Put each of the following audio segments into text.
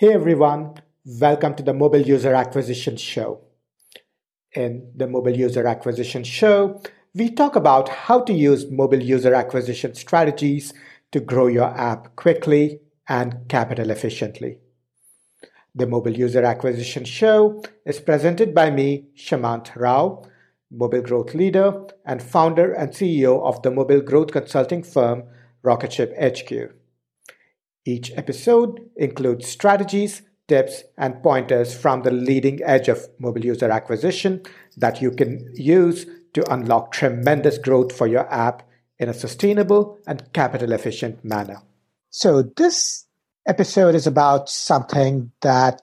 Hey everyone, welcome to the Mobile User Acquisition Show. In the Mobile User Acquisition Show, we talk about how to use mobile user acquisition strategies to grow your app quickly and capital efficiently. The Mobile User Acquisition Show is presented by me, Shamanth Rao, mobile growth leader and founder and CEO of the mobile growth consulting firm, Rocketship HQ. Each episode includes strategies, tips, and pointers from the leading edge of mobile user acquisition that you can use to unlock tremendous growth for your app in a sustainable and capital-efficient manner. So this episode is about something that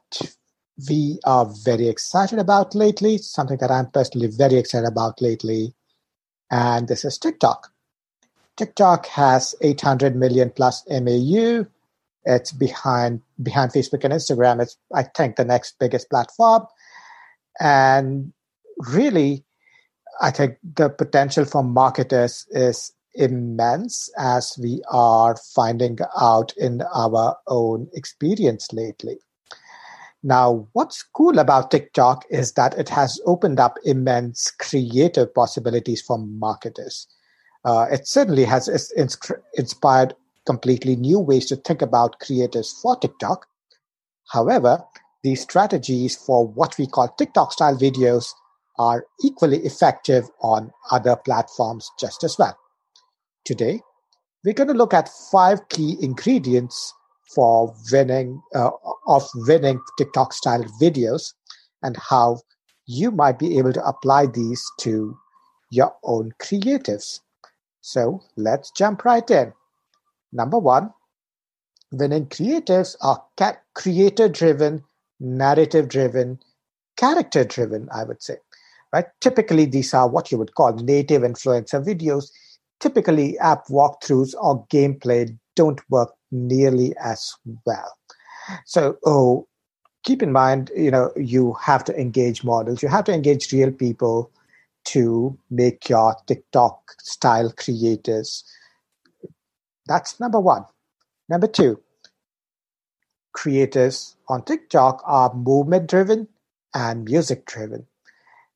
we are very excited about lately, something that I'm personally very excited about lately, and this is TikTok. TikTok has 800 million plus MAU. It's behind Facebook and Instagram. It's, I think, the next biggest platform. And really, I think the potential for marketers is immense, as we are finding out in our own experience lately. Now, what's cool about TikTok is that it has opened up immense creative possibilities for marketers. It certainly has inspired completely new ways to think about creators for TikTok. However, these strategies for what we call TikTok-style videos are equally effective on other platforms just as well. Today, we're going to look at 5 key ingredients for winning TikTok-style videos and how you might be able to apply these to your own creatives. So let's jump right in. Number 1, winning creatives are creator-driven, narrative-driven, character-driven, I would say. Right? Typically, these are what you would call native influencer videos. Typically, app walkthroughs or gameplay don't work nearly as well. So keep in mind, you have to engage models. You have to engage real people to make your TikTok-style creators. That's number 1. Number 2, creators on TikTok are movement-driven and music-driven.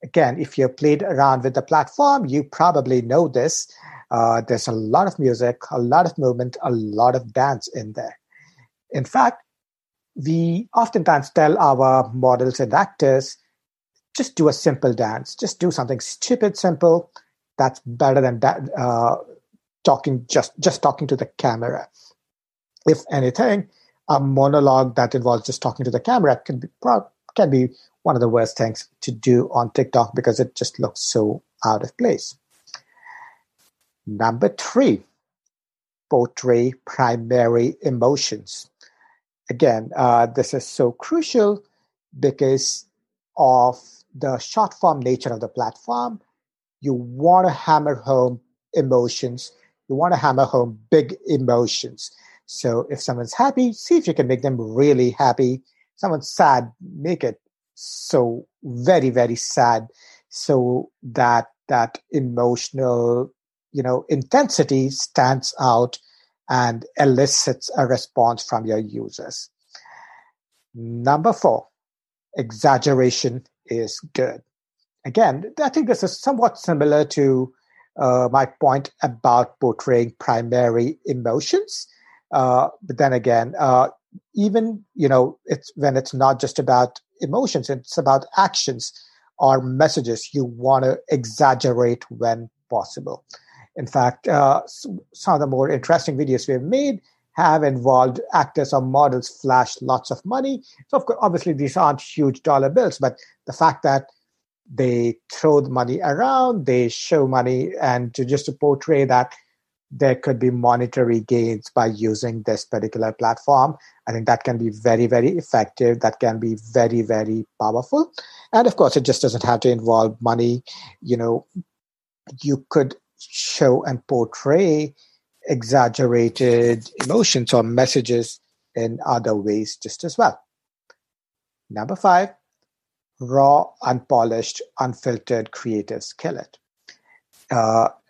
Again, if you've played around with the platform, you probably know this. There's a lot of music, a lot of movement, a lot of dance in there. In fact, we oftentimes tell our models and actors, just do a simple dance. Just do something stupid simple. That's better than talking to the camera. If anything, a monologue that involves just talking to the camera can be one of the worst things to do on TikTok because it just looks so out of place. Number 3, portray primary emotions. Again, this is so crucial because of the short form nature of the platform. You want to hammer home emotions. You want to hammer home big emotions. So if someone's happy, see if you can make them really happy. Someone's sad, make it so very, very sad, so that that emotional, intensity stands out and elicits a response from your users. Number 4, exaggeration is good. Again, I think this is somewhat similar to my point about portraying primary emotions. But then again, it's when it's not just about emotions, it's about actions or messages. You want to exaggerate when possible. In fact, some of the more interesting videos we've made have involved actors or models flash lots of money. So, of course, obviously, these aren't huge dollar bills, but the fact that they throw the money around, they show money, and to portray that there could be monetary gains by using this particular platform, I think that can be very, very effective. That can be very, very powerful. And, of course, it just doesn't have to involve money. You could show and portray exaggerated emotions or messages in other ways just as well. Number 5, raw, unpolished, unfiltered creatives kill it.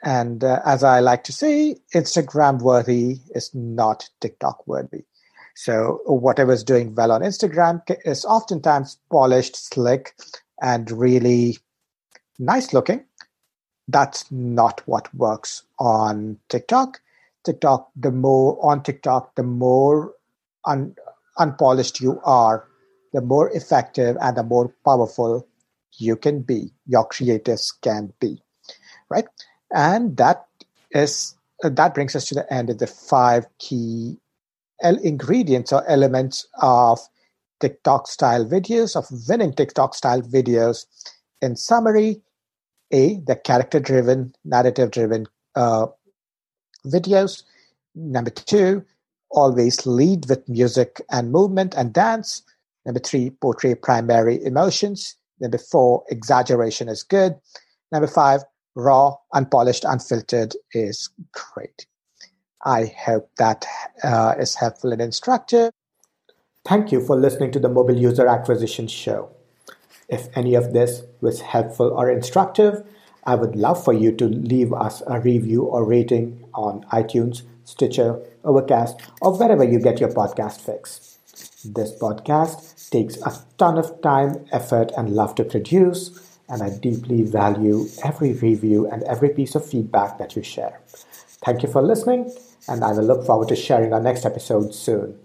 And as I like to say, Instagram worthy is not TikTok worthy. So whatever's doing well on Instagram is oftentimes polished, slick, and really nice looking. That's not what works on TikTok. The more unpolished you are, the more effective and the more powerful you can be, your creatives can be, right? And that brings us to the end of the five key ingredients or elements of TikTok-style videos, of winning TikTok-style videos. In summary, A, the character-driven, narrative-driven videos. Number two, always lead with music and movement and dance. Number three, portray primary emotions. Number four, exaggeration is good. Number five, raw, unpolished, unfiltered is great. I hope that is helpful and instructive. Thank you for listening to the Mobile User Acquisition Show. If any of this was helpful or instructive, I would love for you to leave us a review or rating on iTunes, Stitcher, Overcast, or wherever you get your podcast fix. This podcast takes a ton of time, effort, and love to produce, and I deeply value every review and every piece of feedback that you share. Thank you for listening, and I will look forward to sharing our next episode soon.